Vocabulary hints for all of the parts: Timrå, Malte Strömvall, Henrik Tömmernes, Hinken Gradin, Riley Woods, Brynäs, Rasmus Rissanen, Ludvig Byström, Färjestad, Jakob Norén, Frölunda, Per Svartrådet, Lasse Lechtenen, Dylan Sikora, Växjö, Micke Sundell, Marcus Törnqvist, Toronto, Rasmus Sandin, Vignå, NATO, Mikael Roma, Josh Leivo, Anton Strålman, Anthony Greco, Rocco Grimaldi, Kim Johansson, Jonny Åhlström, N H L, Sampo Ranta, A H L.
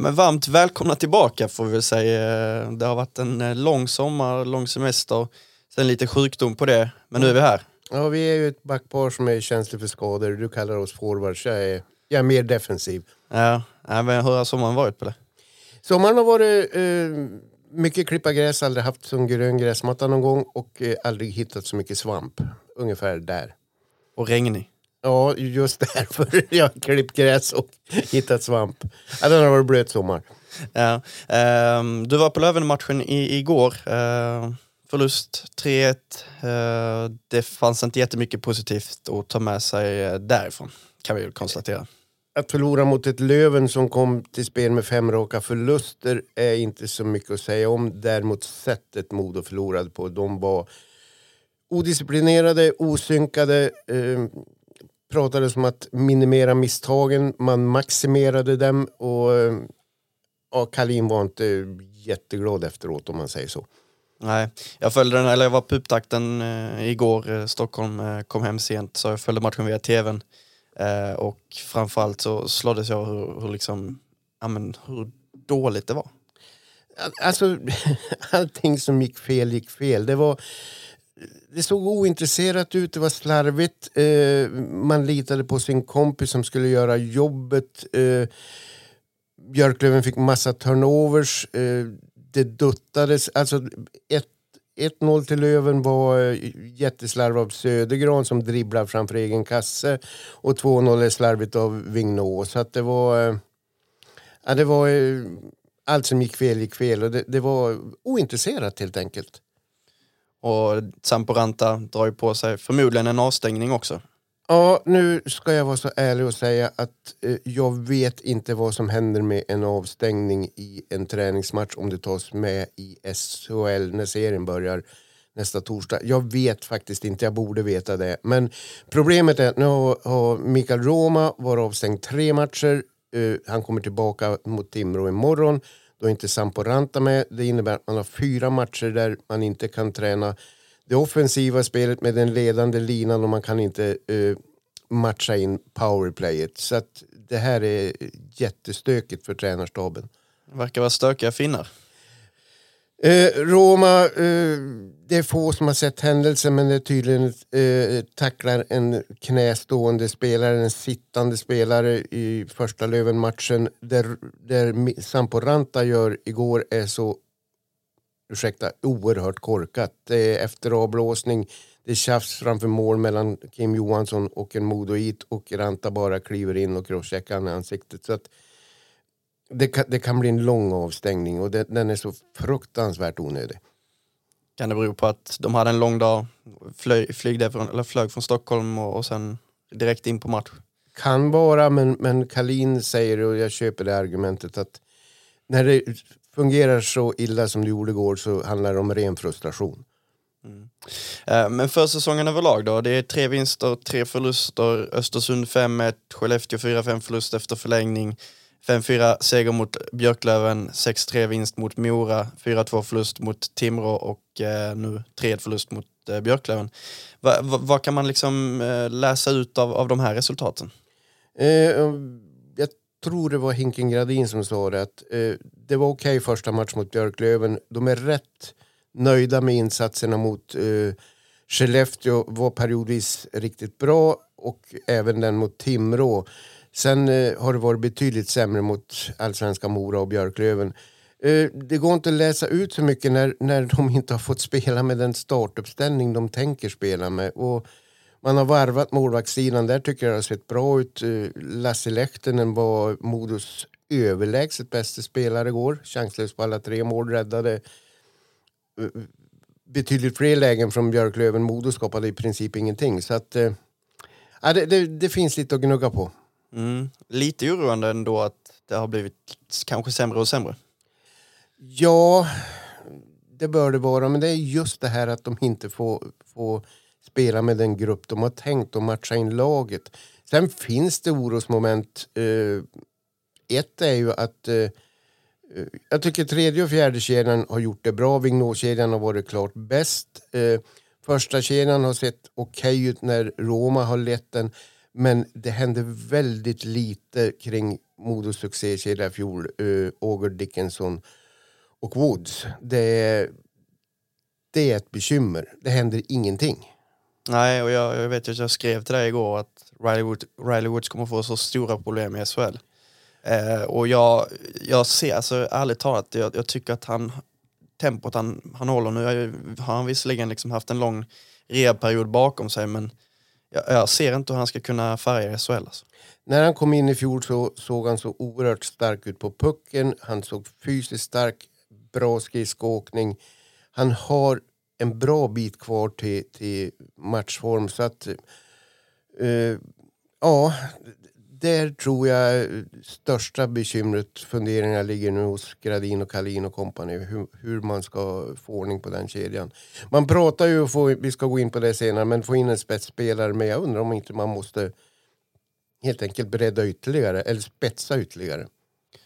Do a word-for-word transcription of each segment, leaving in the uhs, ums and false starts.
Men varmt välkomna tillbaka får vi väl säga. Det har varit en lång sommar, lång semester, sen lite sjukdom på det. Men nu är vi här. Ja, vi är ju ett backpar som är känsligt för skador. Du kallar oss forwards. Jag är, jag är mer defensiv. Ja, men hur har sommaren varit på det? Sommaren har varit eh, mycket klippa gräs. Aldrig haft som grön gräsmatta någon gång. Och eh, aldrig hittat så mycket svamp. Ungefär där. Och regnig. Ja, just därför jag har klippt gräs och hittat svamp. Ja, den har varit blöt sommar. Ja, eh, du var på Löven-matchen i, igår. Eh, förlust tre ett. Eh, det fanns inte jättemycket positivt att ta med sig därifrån, kan vi ju konstatera. Att förlora mot ett Löven som kom till spel med fem raka förluster är inte så mycket att säga om. Däremot sättet Modo förlorade på. De var odisciplinerade, osynkade. Eh, pratades om att minimera misstagen. Man maximerade dem. Och ja, Kalin var inte jätteglad efteråt, om man säger så. Nej, jag följde den, eller jag var på upptakten eh, igår. Stockholm eh, kom hem sent, så jag följde matchen via tvn. Eh, och framförallt så slåddes jag hur, hur liksom, ja men, hur dåligt det var. Alltså, allting som gick fel gick fel. Det var... Det såg ointresserat ut, det var slarvigt. Eh, man litade på sin kompis som skulle göra jobbet. Eh, Björklöven fick massa turnovers. Eh, det duttades. Alltså ett noll till Löven var eh, jätteslarv av Södergran som dribblar framför egen kasse. Och två noll är slarvigt av Vignå. Så att det var... Eh, ja, det var eh, allt som gick fel gick fel. Och det, det var ointresserat helt enkelt. Och Sampo Ranta drar ju på sig förmodligen en avstängning också. Ja, nu ska jag vara så ärlig och säga att eh, jag vet inte vad som händer med en avstängning i en träningsmatch om det tas med i S H L när serien börjar nästa torsdag. Jag vet faktiskt inte, jag borde veta det. Men problemet är att nu har Mikael Roma varit avstängd tre matcher. Eh, han kommer tillbaka mot Timrå imorgon. Då är inte Sampo Ranta med. Det innebär att man har fyra matcher där man inte kan träna det offensiva spelet med den ledande linan och man kan inte uh, matcha in powerplayet. Så att det här är jättestökigt för tränarstaben. Det verkar vara stökiga finnar. Uh, Roma, uh, det är få som har sett händelsen, men det är tydligen uh, tacklar en knästående spelare, en sittande spelare i första Löven-matchen. Där, där Sampo Ranta gör igår är så, ursäkta, oerhört korkat. Det är efter avblåsning, det är tjafs framför mål mellan Kim Johansson och en Modoit, och Ranta bara kliver in och crosscheckar han i ansiktet. Så att Det kan, det kan bli en lång avstängning och det, den är så fruktansvärt onödig. Kan det bero på att de hade en lång dag, flög, flög, därifrån, eller flög från Stockholm och, och sen direkt in på match? Kan vara, men, men Kalin säger, och jag köper det argumentet, att när det fungerar så illa som det gjorde igår så handlar det om ren frustration. Mm. Eh, men för säsongen överlag då, det är tre vinster, tre förluster, Östersund fem ett, Skellefteå fyra fem förlust efter förlängning. fem fyra seger mot Björklöven, sex tre vinst mot Mora, fyra två förlust mot Timrå och eh, nu tre ett förlust mot eh, Björklöven. Vad va, va kan man liksom eh, läsa ut av, av de här resultaten? Eh, jag tror det var Hinken Gradin som sa det, att eh, det var okej okay första match mot Björklöven. De är rätt nöjda med insatserna mot eh, Skellefteå, var periodvis riktigt bra, och även den mot Timrå. Sen eh, har det varit betydligt sämre mot allsvenska Mora och Björklöven. Eh, det går inte att läsa ut så mycket när, när de inte har fått spela med den startuppställning de tänker spela med. Och man har varvat målvaktssidan, där tycker jag det har sett bra ut. Eh, Lasse Lechtenen var Modos överlägset bästa spelare igår. Chanslös på alla tre mål, räddade eh, betydligt fler lägen från Björklöven. Modo skapade i princip ingenting. Så att, eh, ja, det, det, det finns lite att gnugga på. Mm. Lite oroande ändå att det har blivit kanske sämre och sämre. Ja, det bör det vara. Men det är just det här att de inte får, får spela med den grupp de har tänkt och matcha in laget. Sen finns det orosmoment. Eh, ett är ju att... Eh, jag tycker tredje och fjärde kedjan har gjort det bra. Vignå-kedjan har varit klart bäst. Eh, första kedjan har sett okej ut när Roma har lett den. Men det hände väldigt lite kring Modos succékedja i fjol. Eh, Åger Dickinson och Woods. Det, det är ett bekymmer. Det händer ingenting. Nej, och jag, jag vet att jag skrev till dig igår att Riley Woods, Riley Woods kommer få så stora problem i S H L. Eh, och jag, jag ser, alltså ärligt talat, jag, jag tycker att han, tempot han, han håller nu, jag, har han visserligen liksom haft en lång rehab-period bakom sig, men jag, jag ser inte hur han ska kunna färga i S H L. Alltså. När han kom in i fjol så såg han så oerhört stark ut på pucken, han såg fysiskt stark, bra skridskåkning, han har en bra bit kvar till, till matchform, så att eh, ja, där tror jag största bekymret, funderingar ligger nu hos Gradin och Kalin och kompani, hur, hur man ska få ordning på den kedjan. Man pratar ju, får, vi ska gå in på det senare, men få in en spetsspelare, men jag undrar om inte man måste helt enkelt bredda ytterligare eller spetsa ytterligare.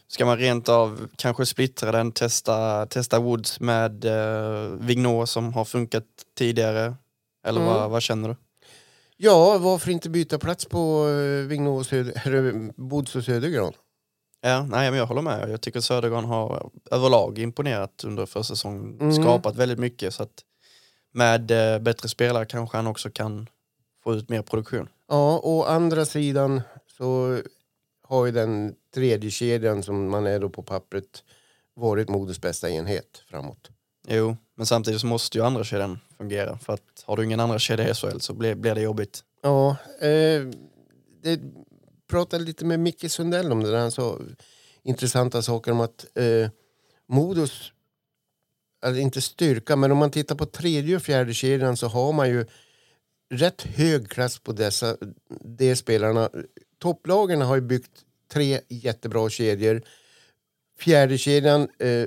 Ska man rent av kanske splittra den, testa, testa Woods med eh, Vignå som har funkat tidigare? Eller mm. vad, vad känner du? Ja, varför inte byta plats på eh, Vignå och Söder, Woods och Södergran? Ja, nej, men jag håller med. Jag tycker att Södergran har överlag imponerat under försäsongen. Mm. Skapat väldigt mycket, så att med eh, bättre spelare kanske han också kan få ut mer produktion. Ja, å andra sidan så... har ju den tredje kedjan som man är då på pappret varit Modos bästa enhet framåt. Jo, men samtidigt så måste ju andra kedjan fungera, för att har du ingen andra kedja i S H L så blir, blir det jobbigt. Ja, eh, det pratade lite med Micke Sundell om det där. Han sa intressanta saker om att eh, Modos, alltså inte styrka, men om man tittar på tredje och fjärde kedjan så har man ju rätt hög klass på dessa de spelarna. Topplagen har ju byggt tre jättebra kedjor. Fjärde kedjan, eh,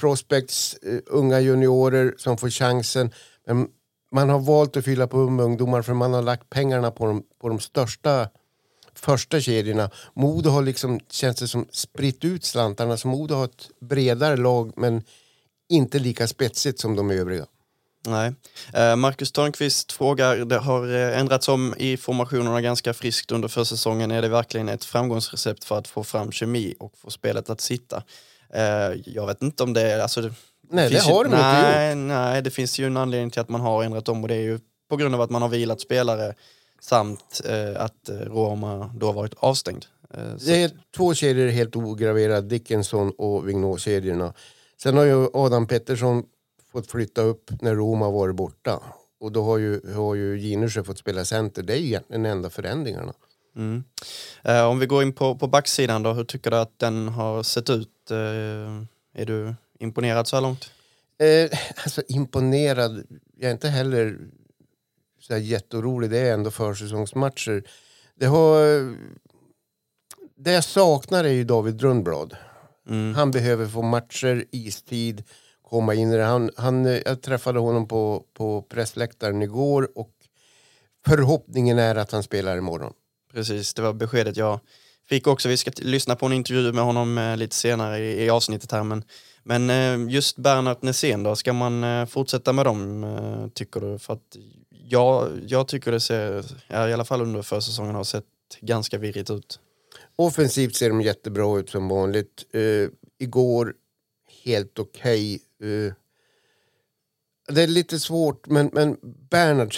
prospects, eh, unga juniorer som får chansen. Men man har valt att fylla på ungdomar för man har lagt pengarna på de, på de största första kedjorna. Modo har liksom, känns det som, spritt ut slantarna. Så Modo har ett bredare lag men inte lika spetsigt som de övriga. Nej. Marcus Törnqvist frågar, det har ändrats om i formationerna ganska friskt under försäsongen. Är det verkligen ett framgångsrecept för att få fram kemi och få spelet att sitta? Jag vet inte om det är... Alltså det nej, det har ju, det nej, inte gjort. Nej, det finns ju en anledning till att man har ändrat om, och det är ju på grund av att man har vilat spelare samt att Roma då varit avstängd. Så. Det är två kedjor helt ograverade, Dickinson och Vignå-kedjorna. Sen har ju Adam Pettersson fått flytta upp när Roma var borta. Och då har ju, har ju Ginersjö fått spela center. Det är ju den enda förändringarna. Mm. Eh, om vi går in på, på backsidan då. Hur tycker du att den har sett ut? Eh, är du imponerad så här långt? Eh, alltså imponerad. Jag är inte heller så här jätteorolig. Det är ändå försäsongsmatcher. Det har... Det jag saknar är ju David Rundblad. Mm. Han behöver få matcher, istid... komma in i det. Han, han, jag träffade honom på, på pressläktaren igår och förhoppningen är att han spelar imorgon. Precis, det var beskedet jag fick också. Vi ska t- lyssna på en intervju med honom eh, lite senare i, i avsnittet här. Men, men eh, just Bernhard Nessén då, ska man eh, fortsätta med dem eh, tycker du? För att jag, jag tycker det ser, ja, i alla fall under försäsongen har sett ganska virrigt ut. Offensivt ser de jättebra ut som vanligt. Eh, igår helt okej. Uh, det är lite svårt, men, men Bernhard,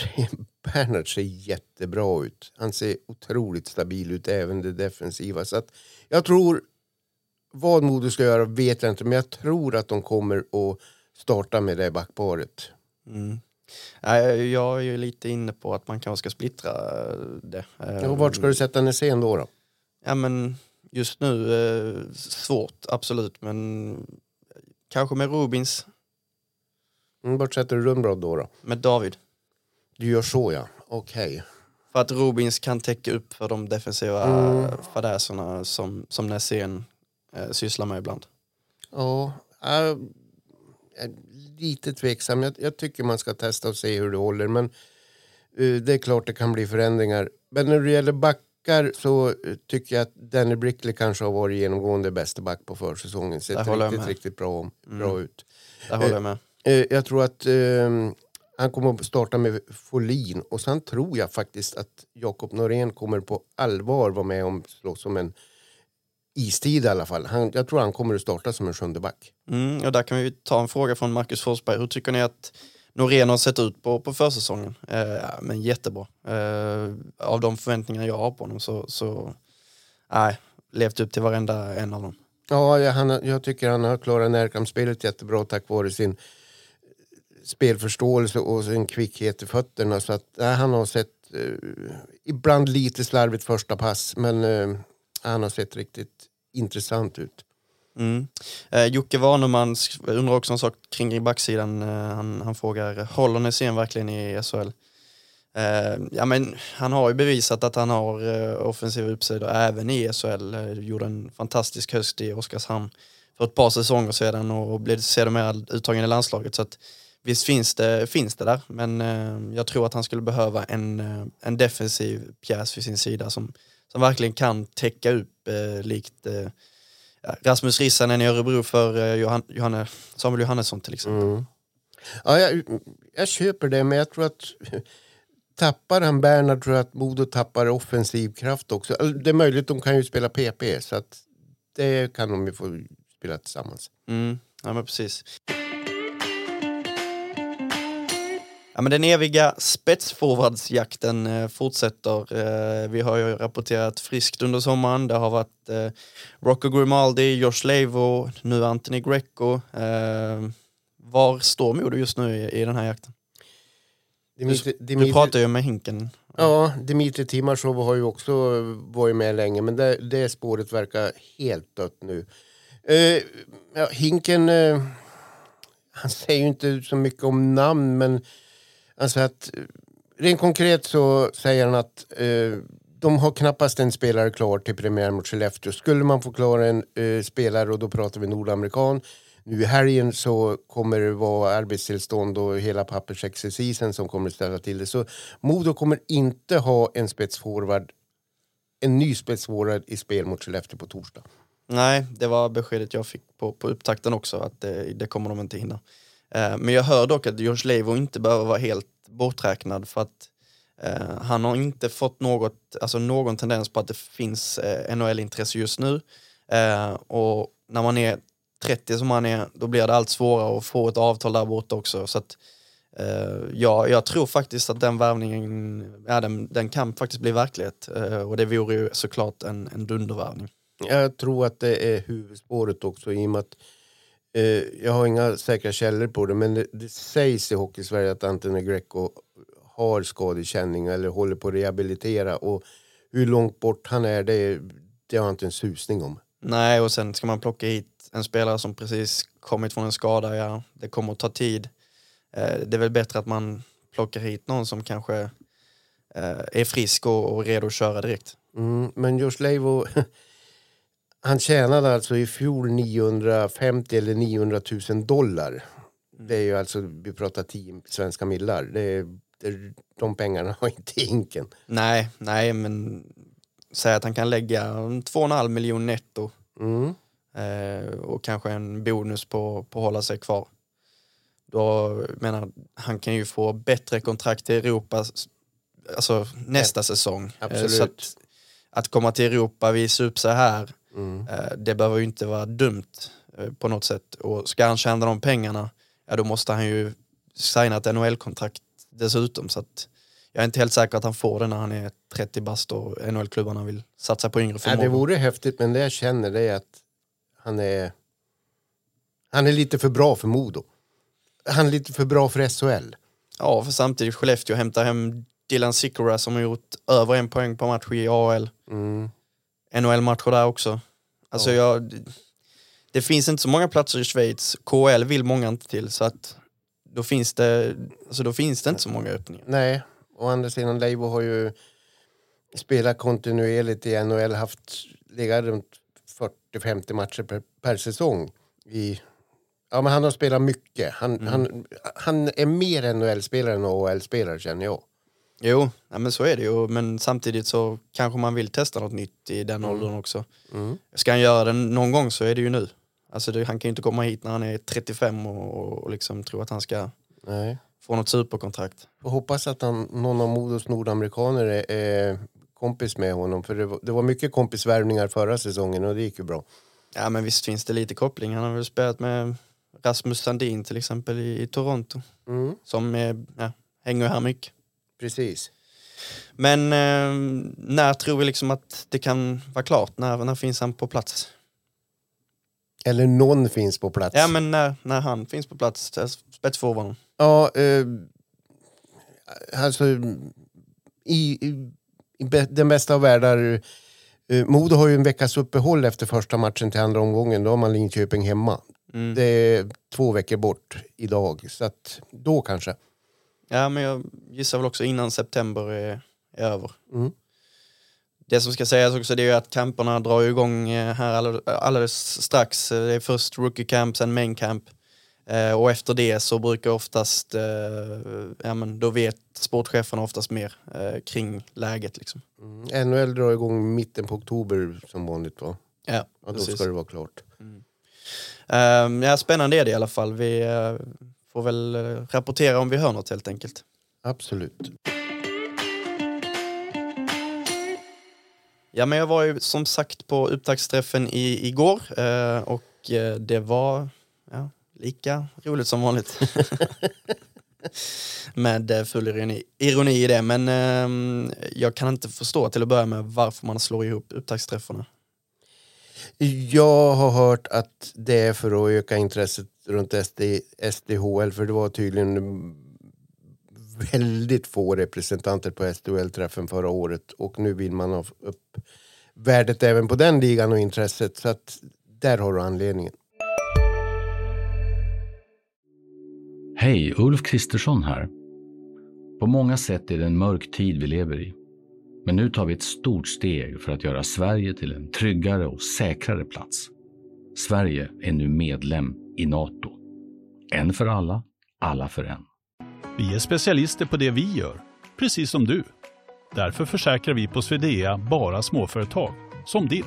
Bernhard ser jättebra ut. Han ser otroligt stabil ut, även det defensiva. Så att jag tror, vad Modo ska göra vet jag inte, men jag tror att de kommer att starta med det backparet. Mm. Jag är ju lite inne på att man kanske ska splittra det. Och vart ska du sätta Nessén då då? Ja, men just nu svårt, absolut, men kanske med Robins. Vart sätter du Rundblad då då? Med David. Du gör så, ja. Okej. Okay. För att Robins kan täcka upp för de defensiva mm. fadäserna som, som Nessén eh, sysslar med ibland. Ja, jag är lite tveksam. Jag, jag tycker man ska testa och se hur det håller. Men uh, det är klart det kan bli förändringar. Men när det gäller backar så uh, tycker jag att Danny Brickley kanske har varit genomgående bästa back på försäsongen. Sett riktigt, riktigt bra, bra mm. ut. Där håller jag med. Uh, uh, jag tror att... Uh, Han kommer att starta med Folin. Och sen tror jag faktiskt att Jakob Norén kommer på allvar vara med om slåss som en istid i alla fall. Han, jag tror han kommer att starta som en sjundeback. Mm, och där kan vi ta en fråga från Marcus Forsberg. Hur tycker ni att Norén har sett ut på, på försäsongen? Eh, men jättebra. Eh, av de förväntningar jag har på honom så... så nej, levt upp till varenda en av dem. Ja, jag, han, jag tycker han har klarat närkampsspelet jättebra tack vare sin... spelförståelse och en kvickhet i fötterna, så att ja, han har sett eh, ibland lite slarvigt första pass, men eh, han har sett riktigt intressant ut. Mm. Eh, Jocke Warnerman undrar också en sak kring backsidan. Eh, han, han frågar, håller Nessén verkligen i S H L? Eh, ja, men han har ju bevisat att han har eh, offensiva uppsidor även i S H L. Eh, gjorde en fantastisk höst i Oskarshamn för ett par säsonger sedan och, och blev sedermera uttagen i landslaget, så att visst finns det, finns det där, men eh, jag tror att han skulle behöva en, en defensiv pjäs vid sin sida som, som verkligen kan täcka upp eh, likt eh, Rasmus Rissanen i Örebro för eh, Johan, Johanne, Samuel Johannesson till exempel. Mm. Ja, jag, jag köper det, men jag tror att tappar han Bernhard tror jag att Modo tappar offensiv kraft också. Det är möjligt, de kan ju spela P P, så att det kan de ju få spela tillsammans. Mm, ja men precis. Ja, men den eviga spetsforwardsjakten eh, fortsätter. Eh, vi har ju rapporterat friskt under sommaren. Det har varit eh, Rocco Grimaldi, Josh Leivo, nu Anthony Greco. Eh, var står Modo just nu i, i den här jakten? Dimitri, du, Dimitri, du pratar ju med Hinken. Ja, Dimitri Timasov har ju också varit med länge, men det, det spåret verkar helt dött nu. Eh, ja, Hinken, eh, han säger ju inte så mycket om namn, men alltså att, rent konkret så säger han att eh, de har knappast en spelare klar till premiär mot Skellefteå. Skulle man få klara en eh, spelare, och då pratar vi nordamerikan, nu i helgen så kommer det vara arbetstillstånd och hela pappersexercisen som kommer ställa till det. Så Modo kommer inte ha en spetsforward, en ny spetsforward i spel mot Skellefteå på torsdag. Nej, det var beskedet jag fick på, på upptakten också, att det, det kommer de inte hinna. Men jag hör dock att Josh Leivo inte behöver vara helt borträknad, för att eh, han har inte fått något, alltså någon tendens på att det finns eh, N H L-intresse just nu. Eh, och när man är trettio som man är, då blir det allt svårare att få ett avtal där borta också. Så att, eh, ja, jag tror faktiskt att den värvningen, ja, den, den kan faktiskt bli verklighet. Eh, och det vore ju såklart en, en dundervärvning. Jag tror att det är huvudspåret också, i och med att jag har inga säkra källor på det, men det, det sägs i Hockey Sverige att Anthony Greco har skadekänning eller håller på att rehabilitera, och hur långt bort han är, det, det har jag inte en susning om. Nej, och sen ska man plocka hit en spelare som precis kommit från en skada, ja, det kommer att ta tid. Det är väl bättre att man plockar hit någon som kanske är frisk och, och redo att köra direkt. Mm, men Josh Leivo... Han tjänade alltså i fjol niohundrafemtio eller niohundra tusen dollar. Det är ju alltså, vi pratar tio svenska millar. Det är, det, de pengarna har inte Hinken. Nej, nej, men säg att han kan lägga två komma fem miljoner netto. Mm. Eh, och kanske en bonus på, på att hålla sig kvar. Då menar han kan ju få bättre kontrakt i Europa, alltså nästa ja. säsong. Absolut. Eh, så att, att komma till Europa, visa upp sig här. Mm. Det behöver ju inte vara dumt på något sätt, och ska han tjäna de pengarna, ja, då måste han ju signa ett N H L-kontrakt dessutom, så att jag är inte helt säker att han får det när han är trettio bast och N H L-klubbarna vill satsa på yngre förmågor. Ja, det vore häftigt, men det jag känner det är att han är han är lite för bra för Modo, han är lite för bra för S H L. Ja, för samtidigt Skellefteå hämtar hem Dylan Sikora som har gjort över en poäng på match i A H L. Mm. N H L-matcher där också. Alltså jag, det, det finns inte så många platser i Schweiz. K H L vill många inte till, så att då finns det, alltså då finns det inte så många öppningar. Nej, och andra sidan Leivo har ju spelar kontinuerligt i N H L, haft legat runt fyrtio femtio matcher per, per säsong i... Ja, men han har spelat mycket. Han, mm. han, han är mer N H L-spelare än A H L-spelare, känner jag. Jo, ja, men så är det ju. Men samtidigt så kanske man vill testa något nytt i den mm. åldern också. Mm. Ska han göra det någon gång så är det ju nu. Alltså det, han kan ju inte komma hit när han är trettiofem och, och liksom tro att han ska Nej. få något superkontrakt. Jag hoppas att han, någon av Modos nordamerikaner är, är kompis med honom. För det var, det var mycket kompisvärvningar förra säsongen och det gick ju bra. Ja, men visst finns det lite koppling. Han har väl spelat med... Rasmus Sandin till exempel i, i Toronto. Mm. Som är, ja, hänger här mycket. Precis. Men eh, när tror vi liksom att det kan vara klart? När, när finns han på plats? Eller någon finns på plats? Ja, men när, när han finns på plats. Spetsforwarden. Ja, eh, alltså i, i, i den bästa av världar. Eh, Modo har ju en veckas uppehåll efter första matchen till andra omgången. Då har man Linköping hemma. Mm. Det är två veckor bort idag, så att då kanske. Ja, men jag gissar väl också innan september är, är över. Mm. Det som ska sägas också det är att camperna drar igång här alldeles strax. Det är först rookie camp, sen main camp. Eh, och efter det så brukar oftast, eh, ja men då vet sportcheferna oftast mer eh, kring läget liksom. Mm. N H L drar igång mitten på oktober som vanligt, va? Ja, ja, då ska det vara klart. Mm. Uh, ja, spännande är det i alla fall. Vi uh, får väl uh, rapportera om vi hör något helt enkelt. Absolut. Ja, men jag var ju som sagt på upptaktsträffen i, igår uh, och uh, det var ja, lika roligt som vanligt. Med uh, full ironi, ironi i det, men uh, jag kan inte förstå till att börja med varför man slår ihop upptaktsträffarna. Jag har hört att det är för att öka intresset runt S D, S D H L, för det var tydligen väldigt få representanter på S D H L-träffen förra året och nu vill man ha upp värdet även på den ligan och intresset, så att där har du anledningen. Hej, Ulf Kristersson här. På många sätt är det en mörk tid vi lever i. Men nu tar vi ett stort steg för att göra Sverige till en tryggare och säkrare plats. Sverige är nu medlem i NATO. En för alla, alla för en. Vi är specialister på det vi gör, precis som du. Därför försäkrar vi på Svidea bara småföretag, som ditt.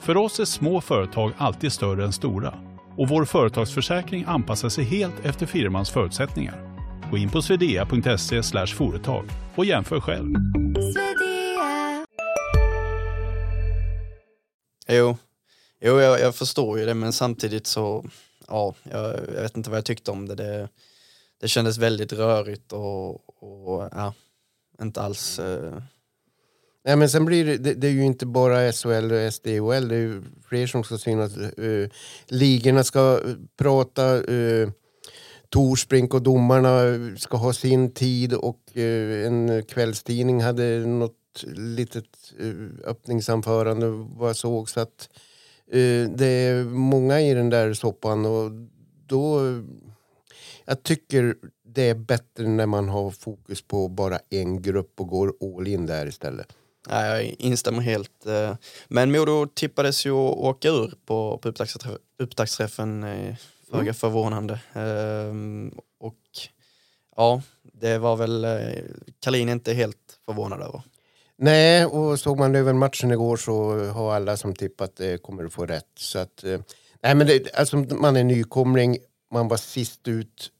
För oss är små företag alltid större än stora. Och vår företagsförsäkring anpassar sig helt efter firmans förutsättningar. Gå in på svidea.se slash företag och jämför själv. Jo, jo jag, jag förstår ju det, men samtidigt så, ja, jag, jag vet inte vad jag tyckte om det. Det, det kändes väldigt rörigt och, och ja, inte alls... Eh. Nej, men sen blir det, det, det är ju inte bara S H L och S D H L, det är ju fler som ska synas. Uh, ligorna ska prata, uh, Torsbrink och domarna ska ha sin tid och uh, en kvällstidning hade något litet öppningsanförande vad jag såg, så att uh, det är många i den där soppan och då jag tycker det är bättre när man har fokus på bara en grupp och går all in där istället. Ja, jag instämmer helt. Men Modo tippades ju att åka ur på, på upptaktsträffen, föga mm. förvånande. Um, och ja, det var väl Kalin inte helt förvånad över. Nej, och såg man över matchen igår så har alla som tippat eh, kommer att få rätt. Så att, eh, nej, men det, alltså, man är nykomling, man var sist ut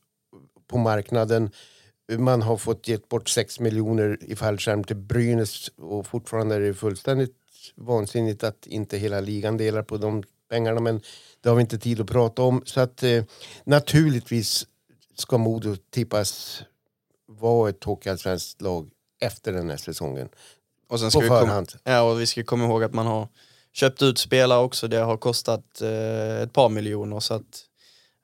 på marknaden. Man har fått gett bort sex miljoner i fallskärm till Brynäs och fortfarande är det fullständigt vansinnigt att inte hela ligan delar på de pengarna, men det har vi inte tid att prata om. Så att eh, naturligtvis ska Modo tippas vara ett hockeyallsvenskt lag efter den här säsongen. Och sen ska vi komma, ja, och vi ska komma ihåg att man har köpt ut spelare också. Det har kostat eh, ett par miljoner, så att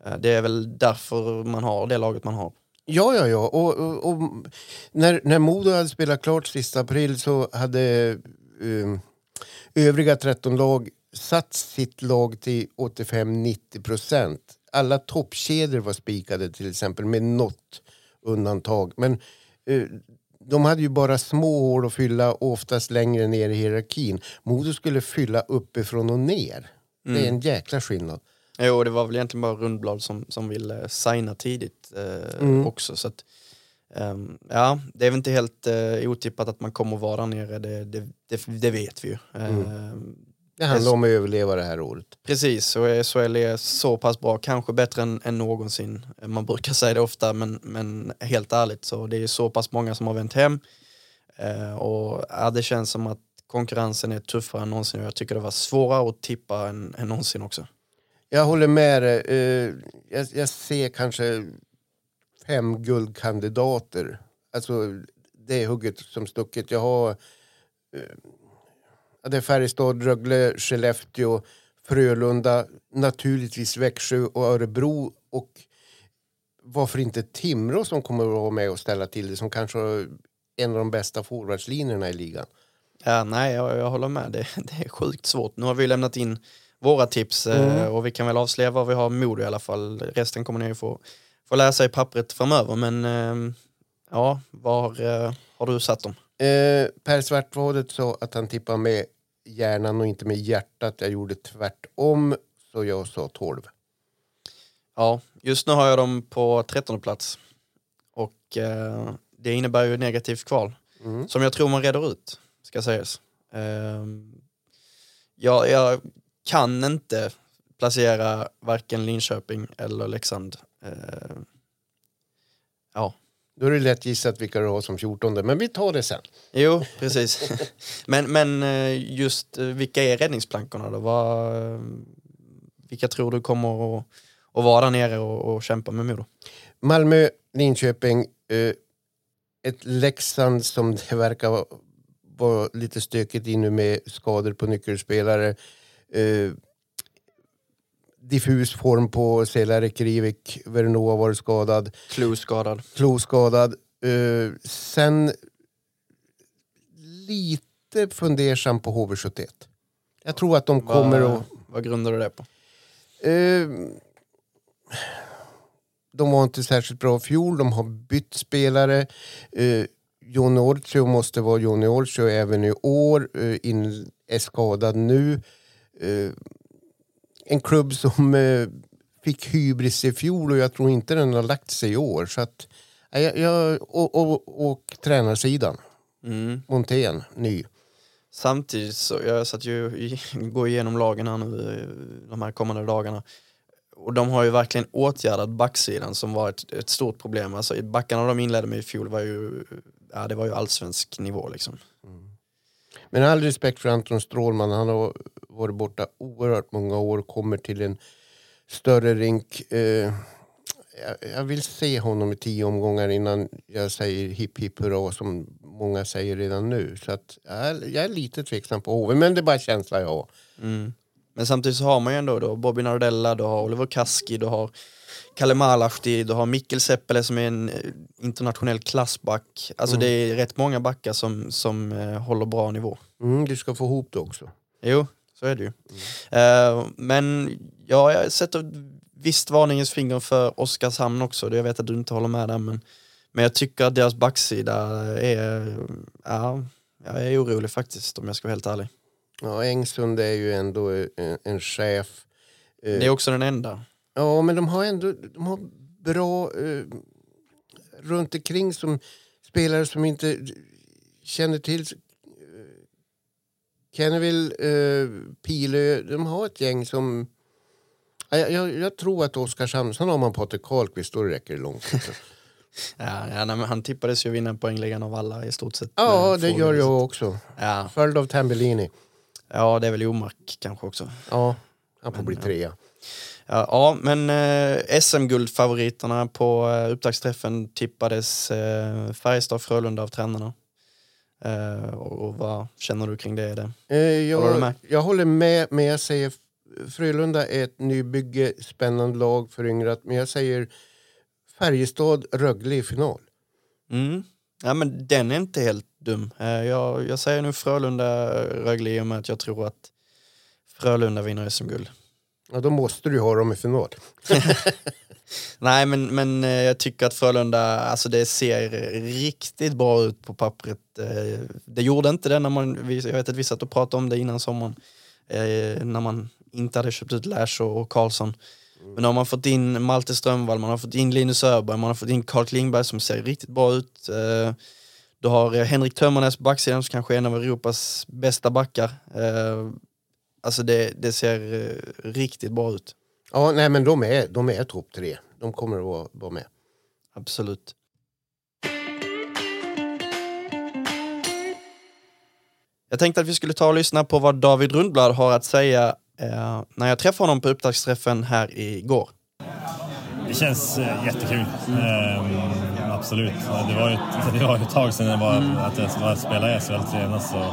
eh, det är väl därför man har det laget man har. Ja, ja, ja. Och, och, och när, när Modo hade spelat klart sista april så hade um, övriga tretton lag satt sitt lag till åttiofem till nittio procent. Alla toppkedjor var spikade till exempel med något undantag. Men uh, de hade ju bara små hål att fylla, oftast längre ner i hierarkin. Modo skulle fylla uppifrån och ner. Mm. Det är en jäkla skillnad. Jo, det var väl egentligen bara Rundblad som, som ville signa tidigt eh, mm. också. Så att, um, ja, det är väl inte helt eh, otippat att man kommer att vara där nere. Det, det, det, det vet vi ju. Mm. Eh, det handlar om att överleva det här året. Precis, och S H L är så pass bra. Kanske bättre än, än någonsin. Man brukar säga det ofta, men, men helt ärligt. Så det är så pass många som har vänt hem. Eh, och ja, det känns som att konkurrensen är tuffare än någonsin. Och jag tycker det var svårare att tippa än, än någonsin också. Jag håller med dig. Jag, jag ser kanske fem guldkandidater. Alltså det är hugget som stucket. Jag har det är Färjestad, Rögle, Skellefteå, Frölunda, naturligtvis Växjö och Örebro. Och varför inte Timrå som kommer att vara med och ställa till det, som kanske är en av de bästa forwardslinjerna i ligan. Ja, nej, jag, jag håller med. Det, det är sjukt svårt. Nu har vi lämnat in våra tips mm. och vi kan väl avslöja vad vi har mod i alla fall. Resten kommer ni få, få läsa i pappret framöver. Men ja, var har du satt dem? Eh, per Svartrådet sa att han tippar med hjärnan och inte med hjärtat. Jag gjorde tvärtom, så jag sa tolv. Ja, just nu har jag dem på trettonde plats. Och eh, det innebär ju negativt kval. Mm. Som jag tror man reder ut, ska sägas. Eh, ja, jag kan inte placera varken Linköping eller Leksand. Eh, ja. Då är det lätt gissat vilka du har som fjortonde, men vi tar det sen. Jo, precis. men, men just vilka är räddningsplankorna då? Vad, vilka tror du kommer att, att vara där nere och, och kämpa med Modo? Malmö, Linköping, ett Leksand som det verkar vara lite stökigt in nu med skador på nyckelspelare. Uh, diffus form på Selare Krivik. Vernoa var skadad. Kloskadad. Kloskadad. Uh, sen lite fundersam på H V sjuttioett. Jag tror att de kommer att... Vad grundar du det på? Uh, de var inte särskilt bra i fjol. De har bytt spelare. Uh, Jonny Åhlström måste vara Jonny Åhlström även i år. Uh, in, är skadad nu. Uh, en klubb som uh, fick hybris i fjol och jag tror inte den har lagt sig i år, så att uh, jag, jag, och, och, och tränarsidan mm. Montén, ny samtidigt, så jag satt ju i, går igenom lagen här nu de här kommande dagarna och de har ju verkligen åtgärdat backsidan som var ett, ett stort problem, alltså backarna de inledde med i fjol var ju ja, det var ju allsvensk nivå liksom mm. Men all respekt för Anton Strålman, han har varit borta oerhört många år, kommer till en större rink. Eh, jag vill se honom i tio omgångar innan jag säger hipp hipp hurra som många säger redan nu. Så att, ja, jag är lite tveksam på H V, men det är bara känsla jag har. Mm. Men samtidigt så har man ju ändå då Bobby Nardella, du har Oliver Kaski, du har Kalle Malahti, du har Mikkel Seppele som är en internationell klassback. Alltså mm. det är rätt många backar som, som eh, håller bra nivå. Mm, du ska få ihop det också. Jo, så är det ju. Mm. Uh, men ja, jag sätter visst varningens finger för Oskarshamn också. Jag vet att du inte håller med där, men, men jag tycker att deras backsida är... Ja, jag är orolig faktiskt om jag ska vara helt ärlig. Ja, Engsund är ju ändå en, en chef. Det är också den enda. Ja, men de har ändå de har bra eh, runt omkring som spelare som inte känner till Kenneville, eh, Pilö. De har ett gäng som... Jag, jag, jag tror att Oskarshamn, sen har man Patrik Karlqvist, då räcker det långt. Ja, ja, men han tippades ju vinna poängligan av alla i stort sett. Ja, det gör jag också. Ja. Följd av Tambellini. Ja, det är väl Omark kanske också. Ja, han får bli trea. Ja, ja, men eh, S M-guldfavoriterna på eh, upptaktsträffen tippades eh, Färjestad och Frölunda av tränarna. Eh, och, och vad känner du kring det? det? Eh, jag, håller du med? jag håller med, men jag säger Frölunda är ett nybygge, spännande lag, föryngrat. Men jag säger Färjestad, Rögle i final. Mm. Ja, men den är inte helt dum. Eh, jag, jag säger nu Frölunda, Rögle i och med att jag tror att Frölunda vinner S M-guld. Ja, då måste du ha dem i final. Nej, men, men jag tycker att Frölunda, alltså det ser riktigt bra ut på pappret. Det gjorde inte det när man, jag vet att vi satt och pratade om det innan sommaren, när man inte hade köpt ut Lash och Karlsson. Men har man fått in Malte Strömvall, man har fått in Linus Öberg, man har fått in Carl Klingberg som ser riktigt bra ut. Du har Henrik Tömmernes på backsidan som kanske är en av Europas bästa backar. Alltså det, det ser riktigt bra ut. Ja, nej men de är, de är topp tre. De kommer att vara, vara med. Absolut. Jag tänkte att vi skulle ta och lyssna på vad David Rundblad har att säga eh, när jag träffade honom på upptaktsträffen här igår. Det känns eh, jättekul. Eh, absolut. Det var ju det var ett tag sedan det var, mm. att jag var spelade i S H L senast. Så.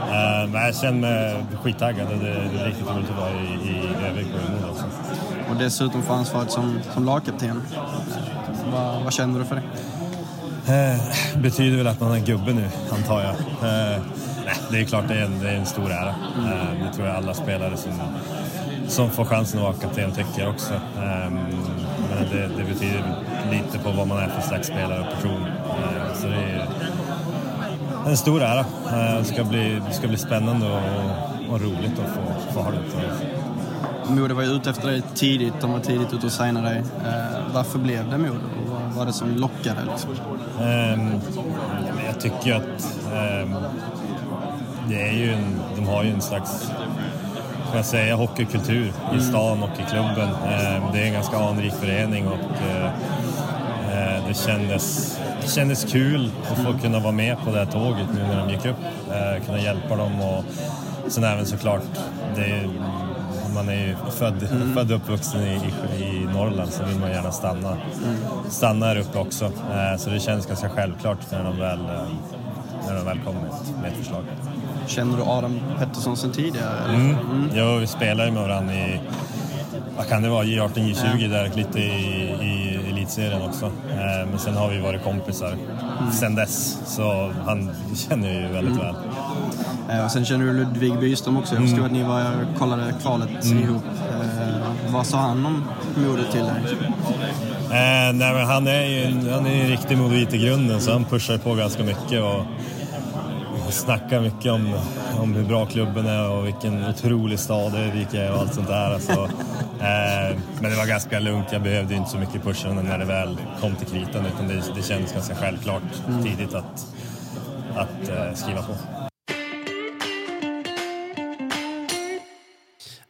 Uh, men jag känner mig skittaggad. Det, det är riktigt roligt att vara i, i Växjö nu också. Och dessutom får ansvaret som, som lagkapten. Va, vad känner du för det? Uh, betyder väl att man är en gubbe nu, antar jag. Uh, nej, det är klart det är en, det är en stor ära. Uh, det tror jag alla spelare som, som får chansen att vara kapten tycker också. Uh, men det, det betyder lite på vad man är för slags spelare och person. Uh, så det är... En stor ära. Det ska bli, det ska bli spännande och, och roligt att få, få ha det. Mode var ju ute efter dig tidigt. De var tidigt ute och signade dig. Varför blev det Mode? Och vad var det som lockade? Liksom? Um, jag tycker att um, det är ju en, de har ju en slags får jag säga, hockeykultur i mm. stan och i klubben. Um, det är en ganska anrik förening och uh, uh, det kändes Det kändes kul att få kunna vara med på det här tåget nu när de gick upp. Eh, kunna hjälpa dem och sen även såklart, det är, man är ju född, mm. född och uppvuxen i, i Norrland så vill man gärna stanna, mm. stanna här uppe också. Eh, så det känns ganska självklart när de väl, när de väl kommer med, med ett förslag. Känner du Adam Pettersson sen tidigare? Mm. Mm. Ja, vi spelar ju med varandra i, vad kan det vara, J arton J tjugo där lite i, i elitserien också. Men sen har vi varit kompisar mm. sen dess. Så han känner ju väldigt mm. väl. Och sen känner du Ludvig Byström också. Jag förstår mm. att ni var och kollade kvalet mm. ihop. Eh, vad sa han om modet till dig? Eh, nej men han är ju han är ju riktigt modvit i grunden. Så han pushar på ganska mycket och snackar mycket om, om hur bra klubben är och vilken otrolig stad det är, vilka och allt sånt där. Alltså, eh, men det var ganska lugnt. Jag behövde inte så mycket pushen när det väl kom till kritan utan det, det kändes ganska självklart tidigt att, att eh, skriva på.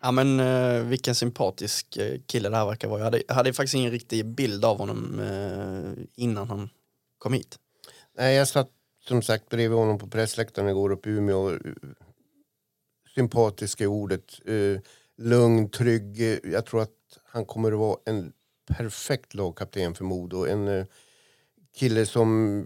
Ja men eh, vilken sympatisk kille det här verkar vara. Jag hade, jag hade faktiskt ingen riktig bild av honom eh, innan han kom hit. Nej, jag satt som sagt bredvid honom på pressläktaren igår upp i Umeå. Sympatiska ordet. Eh, lugn, trygg. Jag tror att han kommer att vara en perfekt lagkapten för Modo. En eh, kille som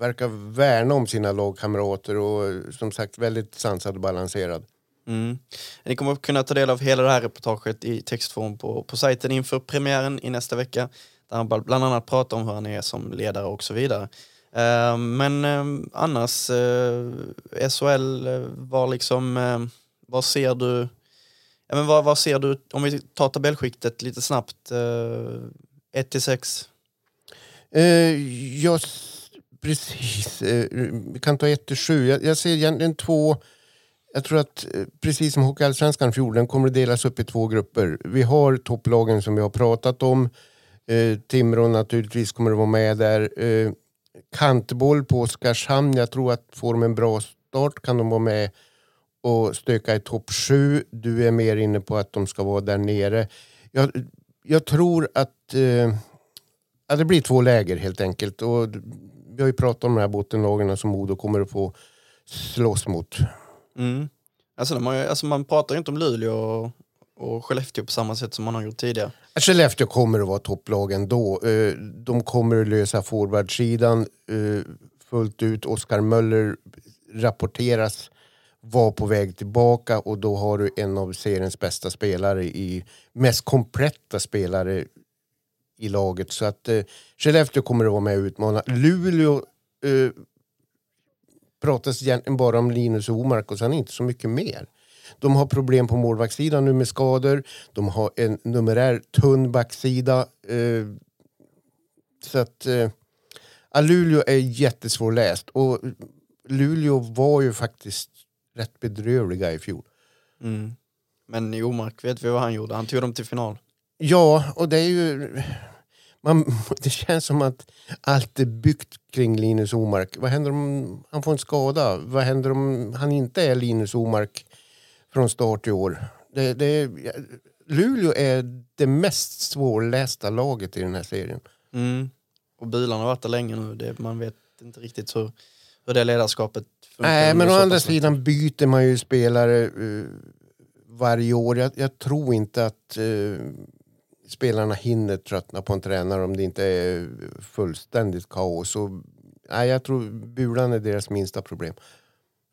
verkar värna om sina lagkamrater och som sagt väldigt sansad och balanserad. Mm. Ni kommer att kunna ta del av hela det här reportaget i textform på, på sajten inför premiären i nästa vecka. Där han bland annat pratar om hur han är som ledare och så vidare. Uh, men uh, annars uh, S H L uh, var liksom uh, vad ser du ja, men vad, vad ser du om vi tar tabellskiktet lite snabbt ett till sex uh, ja precis uh, vi kan ta ett till sju jag, jag ser egentligen två jag tror att uh, precis som Hockeyallsvenskan fjorton kommer det delas upp i två grupper. Vi har topplagen som vi har pratat om. uh, Timrå naturligtvis kommer att vara med där. uh, Kantboll på Oskarshamn. Jag tror att får de en bra start kan de vara med och stöka i topp sju. Du är mer inne på att de ska vara där nere. Jag, jag tror att, eh, att det blir två läger helt enkelt. Och vi har ju pratat om de här bottenlagarna som Modo kommer att få slåss mot. Mm. Alltså, man, alltså man pratar ju inte om Luleå och, och Skellefteå på samma sätt som man har gjort tidigare. Skellefteå kommer att vara topplagen då. De kommer att lösa forwardsidan fullt ut. Oskar Möller rapporteras vara på väg tillbaka och då har du en av seriens bästa spelare i mest kompletta spelare i laget. Så att Skellefteå kommer att vara med och utmana. Luleå eh, pratas egentligen bara om Linus och Omark och sen inte så mycket mer. De har problem på målvaktssidan nu med skador. De har en numerär tunn backsida. Eh, så att eh, Luleå är jättesvårläst. Och Luleå var ju faktiskt rätt bedrövliga i fjol. Mm. Men jo, Mark, vet vi vad han gjorde? Han tog dem till final. Ja, och det är ju... Man, det känns som att allt är byggt kring Linus Omark. Vad händer om han får en skada? Vad händer om han inte är Linus Omark från start i år? Det, det, Luleå är det mest svårlästa laget i den här serien. Mm. Och bilarna har varit där länge nu. Det, man vet inte riktigt hur, hur det ledarskapet funkar. Nej, men å andra sidan byter man ju spelare uh, varje år. Jag, jag tror inte att... Uh, spelarna hinner tröttna på en tränare om det inte är fullständigt kaos. Så, nej, jag tror bulan är deras minsta problem.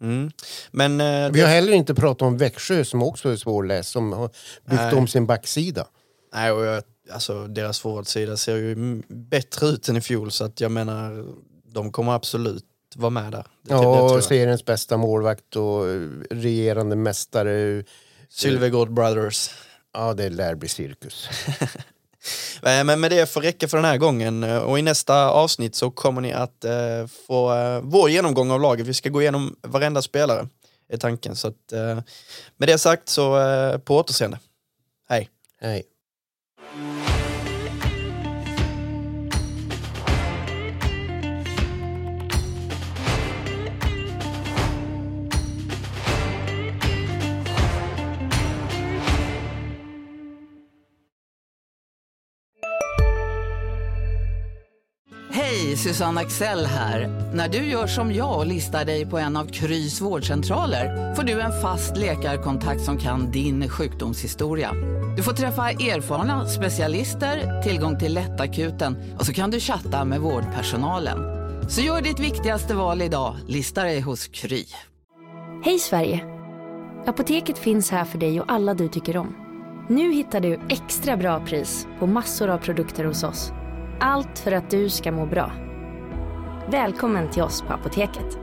Mm. Men, eh, vi har det... heller inte pratat om Växjö som också är svårläst, som har byggt nej. om sin backsida. Nej, och jag, alltså, deras forwardsida ser ju bättre ut än i fjol, så att jag menar, de kommer absolut vara med där. Det, ja, seriens bästa målvakt och regerande mästare. Sylvegård Brothers. Ja, det lär bli cirkus. Men med det får räcka för den här gången. Och i nästa avsnitt så kommer ni att eh, få eh, vår genomgång av laget. Vi ska gå igenom varenda spelare, är tanken. Så att, eh, med det sagt så eh, på återseende. Hej. Hej. Susanne Axel här. När du gör som jag och listar dig på en av Krys vårdcentraler får du en fast läkarkontakt som kan din sjukdomshistoria. Du får träffa erfarna specialister, tillgång till lättakuten och så kan du chatta med vårdpersonalen. Så gör ditt viktigaste val idag. Lista dig hos Kry. Hej Sverige! Apoteket finns här för dig och alla du tycker om. Nu hittar du extra bra pris på massor av produkter hos oss. Allt för att du ska må bra. Välkommen till oss på Apoteket.